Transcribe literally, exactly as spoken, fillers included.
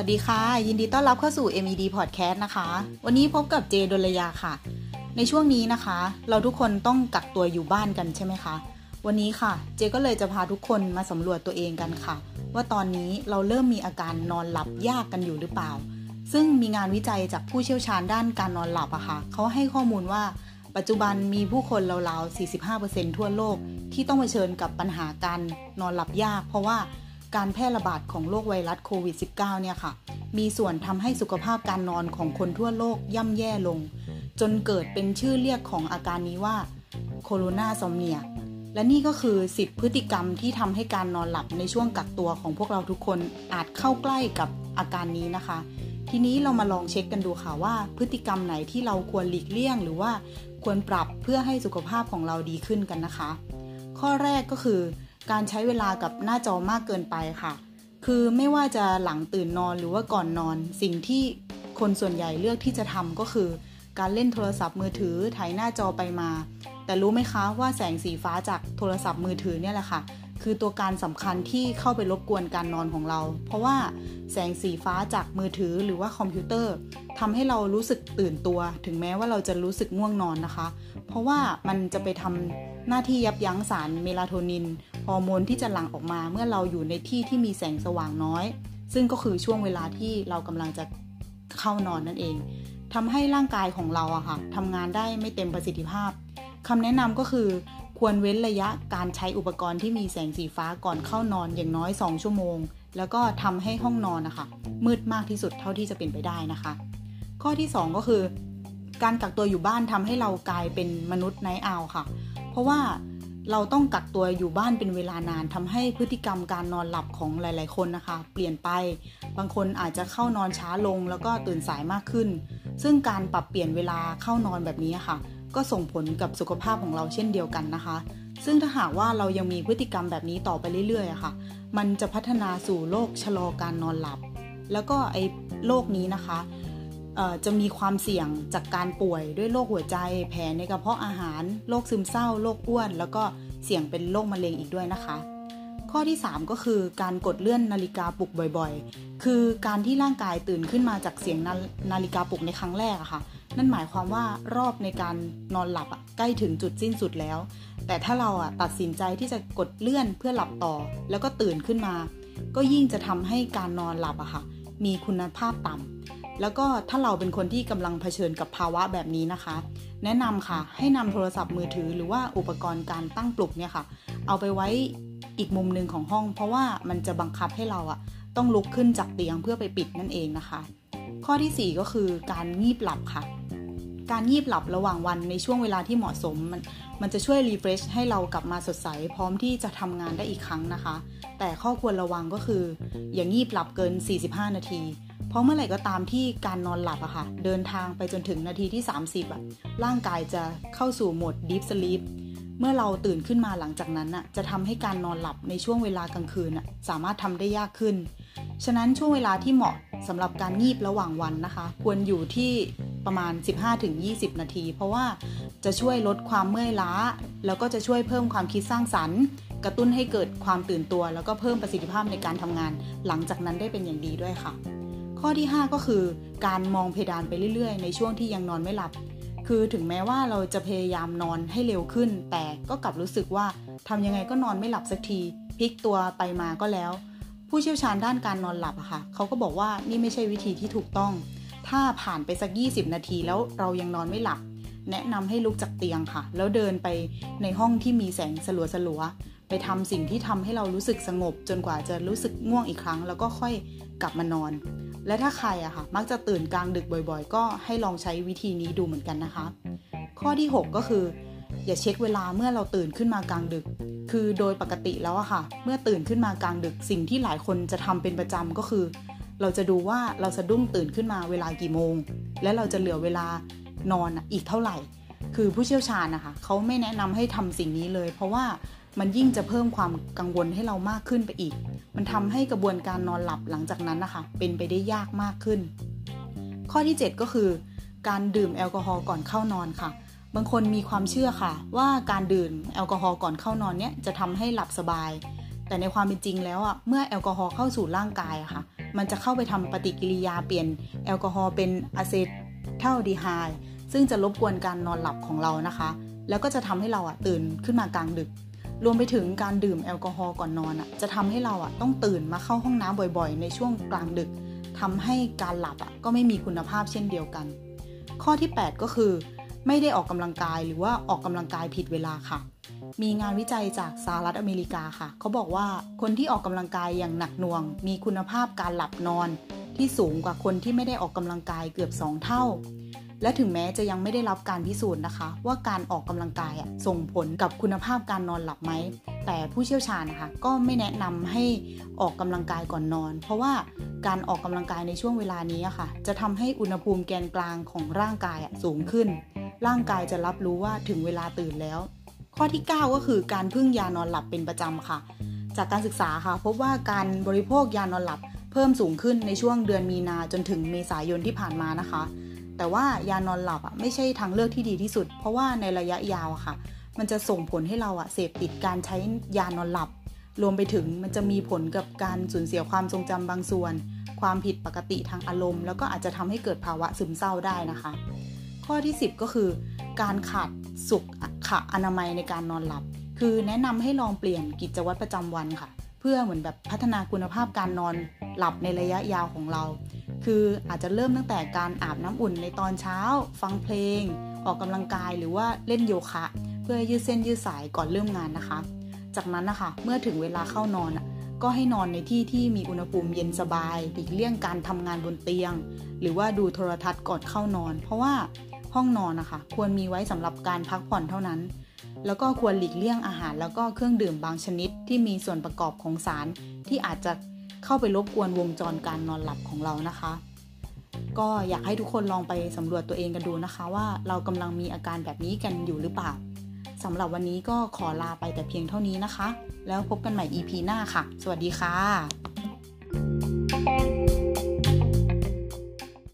วัสดีค่ะยินดีต้อนรับเข้าสู่ เอ็ม อี ดี Podcast นะคะวันนี้พบกับเจดลยาค่ะในช่วงนี้นะคะเราทุกคนต้องกักตัวอยู่บ้านกันใช่ไหมคะวันนี้ค่ะเจก็เลยจะพาทุกคนมาสำรวจตัวเองกันค่ะว่าตอนนี้เราเริ่มมีอาการนอนหลับยากกันอยู่หรือเปล่าซึ่งมีงานวิจัยจากผู้เชี่ยวชาญด้านการนอนหลับอะค่ะเขาให้ข้อมูลว่าปัจจุบันมีผู้คนราวๆ สี่สิบห้าเปอร์เซ็นต์ ทั่วโลกที่ต้องเผชิญกับปัญหาการนอนหลับยากเพราะว่าการแพร่ระบาดของโรคไวรัสโควิด สิบเก้า เนี่ยค่ะมีส่วนทำให้สุขภาพการนอนของคนทั่วโลกย่ำแย่ลงจนเกิดเป็นชื่อเรียกของอาการนี้ว่าโคโรนาซอมเนียและนี่ก็คือสิบพฤติกรรมที่ทำให้การนอนหลับในช่วงกักตัวของพวกเราทุกคนอาจเข้าใกล้กับอาการนี้นะคะทีนี้เรามาลองเช็คกันดูค่ะว่าพฤติกรรมไหนที่เราควรหลีกเลี่ยงหรือว่าควรปรับเพื่อให้สุขภาพของเราดีขึ้นกันนะคะข้อแรกก็คือการใช้เวลากับหน้าจอมากเกินไปค่ะคือไม่ว่าจะหลังตื่นนอนหรือว่าก่อนนอนสิ่งที่คนส่วนใหญ่เลือกที่จะทำก็คือการเล่นโทรศัพท์มือถือถ่ายหน้าจอไปมาแต่รู้ไหมคะว่าแสงสีฟ้าจากโทรศัพท์มือถือเนี่ยแหละค่ะคือตัวการสำคัญที่เข้าไปรบกวนการนอนของเราเพราะว่าแสงสีฟ้าจากมือถือหรือว่าคอมพิวเตอร์ทำให้เรารู้สึกตื่นตัวถึงแม้ว่าเราจะรู้สึกง่วงนอนนะคะเพราะว่ามันจะไปทำหน้าที่ยับยั้งสารเมลาโทนินฮอร์โมนที่จะหลั่งออกมาเมื่อเราอยู่ในที่ที่มีแสงสว่างน้อยซึ่งก็คือช่วงเวลาที่เรากำลังจะเข้านอนนั่นเองทำให้ร่างกายของเราอะค่ะทำงานได้ไม่เต็มประสิทธิภาพคำแนะนำก็คือควรเว้นระยะการใช้อุปกรณ์ที่มีแสงสีฟ้าก่อนเข้านอนอย่างน้อยสองชั่วโมงแล้วก็ทำให้ห้องนอนนะคะมืดมากที่สุดเท่าที่จะเป็นไปได้นะคะข้อที่สองก็คือการกักตัวอยู่บ้านทำให้เรากลายเป็นมนุษย์ไนท์เอาท์ค่ะเพราะว่าเราต้องกักตัวอยู่บ้านเป็นเวลานานทำให้พฤติกรรมการนอนหลับของหลายๆคนนะคะเปลี่ยนไปบางคนอาจจะเข้านอนช้าลงแล้วก็ตื่นสายมากขึ้นซึ่งการปรับเปลี่ยนเวลาเข้านอนแบบนี้ค่ะก็ส่งผลกับสุขภาพของเราเช่นเดียวกันนะคะซึ่งถ้าหากว่าเรายังมีพฤติกรรมแบบนี้ต่อไปเรื่อยๆค่ะมันจะพัฒนาสู่โรคชะลอการนอนหลับแล้วก็ไอ้โรคนี้นะคะจะมีความเสี่ยงจากการป่วยด้วยโรคหัวใจแผลในกระเพาะอาหารโรคซึมเศร้าโรคอ้วนแล้วก็เสี่ยงเป็นโรคมะเร็งอีกด้วยนะคะข้อที่สามก็คือการกดเลื่อนนาฬิกาปลุกบ่อยๆคือการที่ร่างกายตื่นขึ้นมาจากเสียงนาฬิกาปลุกในครั้งแรกอะค่ะนั่นหมายความว่ารอบในการนอนหลับใกล้ถึงจุดสิ้นสุดแล้วแต่ถ้าเราอะตัดสินใจที่จะกดเลื่อนเพื่อหลับต่อแล้วก็ตื่นขึ้นมาก็ยิ่งจะทำให้การนอนหลับอะค่ะมีคุณภาพต่ำแล้วก็ถ้าเราเป็นคนที่กำลังเผชิญกับภาวะแบบนี้นะคะแนะนำค่ะให้นำโทรศัพท์มือถือหรือว่าอุปกรณ์การตั้งปลุกเนี่ยค่ะเอาไปไว้อีกมุมนึงของห้องเพราะว่ามันจะบังคับให้เราอะต้องลุกขึ้นจากเตียงเพื่อไปปิดนั่นเองนะคะข้อที่สี่ก็คือการงีบหลับค่ะการงีบหลับระหว่างวันในช่วงเวลาที่เหมาะสมมันมันจะช่วยรีเฟรชให้เรากลับมาสดใสพร้อมที่จะทำงานได้อีกครั้งนะคะแต่ข้อควรระวังก็คืออย่างีบหลับเกินสี่สิบห้านาทีเพราะเมื่อไหร่ก็ตามที่การนอนหลับอะค่ะเดินทางไปจนถึงนาทีที่สามสิบอะร่างกายจะเข้าสู่โหมด Deep Sleepเมื่อเราตื่นขึ้นมาหลังจากนั้นน่ะจะทำให้การนอนหลับในช่วงเวลากลางคืนน่ะสามารถทำได้ยากขึ้นฉะนั้นช่วงเวลาที่เหมาะสำหรับการงีบระหว่างวันนะคะควรอยู่ที่ประมาณ สิบห้าถึงยี่สิบ นาทีเพราะว่าจะช่วยลดความเมื่อยล้าแล้วก็จะช่วยเพิ่มความคิดสร้างสรรค์กระตุ้นให้เกิดความตื่นตัวแล้วก็เพิ่มประสิทธิภาพในการทำงานหลังจากนั้นได้เป็นอย่างดีด้วยค่ะข้อที่ห้าก็คือการมองเพดานไปเรื่อยๆในช่วงที่ยังนอนไม่หลับคือถึงแม้ว่าเราจะพยายามนอนให้เร็วขึ้นแต่ก็กลับรู้สึกว่าทำยังไงก็นอนไม่หลับสักทีพลิกตัวไปมาก็แล้วผู้เชี่ยวชาญด้านการนอนหลับอะค่ะเขาก็บอกว่านี่ไม่ใช่วิธีที่ถูกต้องถ้าผ่านไปสักยี่สิบนาทีแล้วเรายังนอนไม่หลับแนะนำให้ลุกจากเตียงค่ะแล้วเดินไปในห้องที่มีแสงสลัวๆไปทำสิ่งที่ทำให้เรารู้สึกสงบจนกว่าจะรู้สึกง่วงอีกครั้งแล้วก็ค่อยกลับมานอนและถ้าใครอะค่ะมักจะตื่นกลางดึกบ่อยๆก็ให้ลองใช้วิธีนี้ดูเหมือนกันนะคะข้อที่หกก็คืออย่าเช็คเวลาเมื่อเราตื่นขึ้นมากลางดึกคือโดยปกติแล้วอะค่ะเมื่อตื่นขึ้นมากลางดึกสิ่งที่หลายคนจะทำเป็นประจำก็คือเราจะดูว่าเราสะดุ้งตื่นขึ้นมาเวลากี่โมงและเราจะเหลือเวลานอนอีกเท่าไหร่คือผู้เชี่ยวชาญนะคะเขาไม่แนะนำให้ทำสิ่งนี้เลยเพราะว่ามันยิ่งจะเพิ่มความกังวลให้เรามากขึ้นไปอีกมันทำให้กระบวนการนอนหลับหลังจากนั้นนะคะเป็นไปได้ยากมากขึ้นข้อที่เจ็ดก็คือการดื่มแอลกอฮอล์ก่อนเข้านอนค่ะบางคนมีความเชื่อค่ะว่าการดื่มแอลกอฮอล์ก่อนเข้านอนเนี่ยจะทำให้หลับสบายแต่ในความเป็นจริงแล้วอ่ะเมื่อแอลกอฮอล์เข้าสู่ร่างกายอะค่ะ มันจะเข้าไปทำปฏิกิริยาเปลี่ยนแอลกอฮอล์เป็นอะเซทัลดีไฮด์ซึ่งจะรบกวนการนอนหลับของเรานะคะแล้วก็จะทำให้เราอ่ะตื่นขึ้นมากลางดึกรวมไปถึงการดื่มแอลกอฮอล์ก่อนนอนอ่ะจะทำให้เราอ่ะต้องตื่นมาเข้าห้องน้ำบ่อยๆในช่วงกลางดึกทำให้การหลับอ่ะก็ไม่มีคุณภาพเช่นเดียวกันข้อที่แปดก็คือไม่ได้ออกกำลังกายหรือว่าออกกำลังกายผิดเวลาค่ะมีงานวิจัยจากสหรัฐอเมริกาค่ะเขาบอกว่าคนที่ออกกำลังกายอย่างหนักหน่วงมีคุณภาพการหลับนอนที่สูงกว่าคนที่ไม่ได้ออกกำลังกายเกือบสองเท่าและถึงแม้จะยังไม่ได้รับการพิสูจน์นะคะว่าการออกกำลังกายส่งผลกับคุณภาพการนอนหลับไหมแต่ผู้เชี่ยวชาญนะคะก็ไม่แนะนำให้ออกกำลังกายก่อนนอนเพราะว่าการออกกำลังกายในช่วงเวลานี้ค่ะจะทำให้อุณหภูมิแกนกลางของร่างกายสูงขึ้นร่างกายจะรับรู้ว่าถึงเวลาตื่นแล้วข้อที่เก้าก็คือการพึ่งยานอนหลับเป็นประจำค่ะจากการศึกษาค่ะพบว่าการบริโภคยานอนหลับเพิ่มสูงขึ้นในช่วงเดือนมีนาจนถึงเมษายนที่ผ่านมานะคะแต่ว่ายานอนหลับอ่ะไม่ใช่ทางเลือกที่ดีที่สุดเพราะว่าในระยะยาวค่ะมันจะส่งผลให้เราอ่ะเสพติดการใช้ยานอนหลับรวมไปถึงมันจะมีผลกับการสูญเสียความทรงจำบางส่วนความผิดปกติทางอารมณ์แล้วก็อาจจะทำให้เกิดภาวะซึมเศร้าได้นะคะข้อที่สิบก็คือการขาดสุขค่ะอนามัยในการนอนหลับคือแนะนำให้ลองเปลี่ยนกิจวัตรประจำวันค่ะเพื่อเหมือนแบบพัฒนาคุณภาพการนอนหลับในระยะยาวของเราคืออาจจะเริ่มตั้งแต่การอาบน้ำอุ่นในตอนเช้าฟังเพลงออกกำลังกายหรือว่าเล่นโยคะเพื่อยืดเส้นยืดสายก่อนเริ่มงานนะคะจากนั้นนะคะเมื่อถึงเวลาเข้านอนก็ให้นอนในที่ที่มีอุณหภูมิเย็นสบายหลีกเลี่ยงการทำงานบนเตียงหรือว่าดูโทรทัศน์ก่อนเข้านอนเพราะว่าห้องนอนนะคะควรมีไว้สำหรับการพักผ่อนเท่านั้นแล้วก็ควรหลีกเลี่ยงอาหารแล้วก็เครื่องดื่มบางชนิดที่มีส่วนประกอบของสารที่อาจจะเข้าไปรบกวนวงจรการนอนหลับของเรานะคะก็อยากให้ทุกคนลองไปสำรวจตัวเองกันดูนะคะว่าเรากำลังมีอาการแบบนี้กันอยู่หรือเปล่าสำหรับวันนี้ก็ขอลาไปแต่เพียงเท่านี้นะคะแล้วพบกันใหม่ อี พี หน้าค่ะสวัสดีค่ะ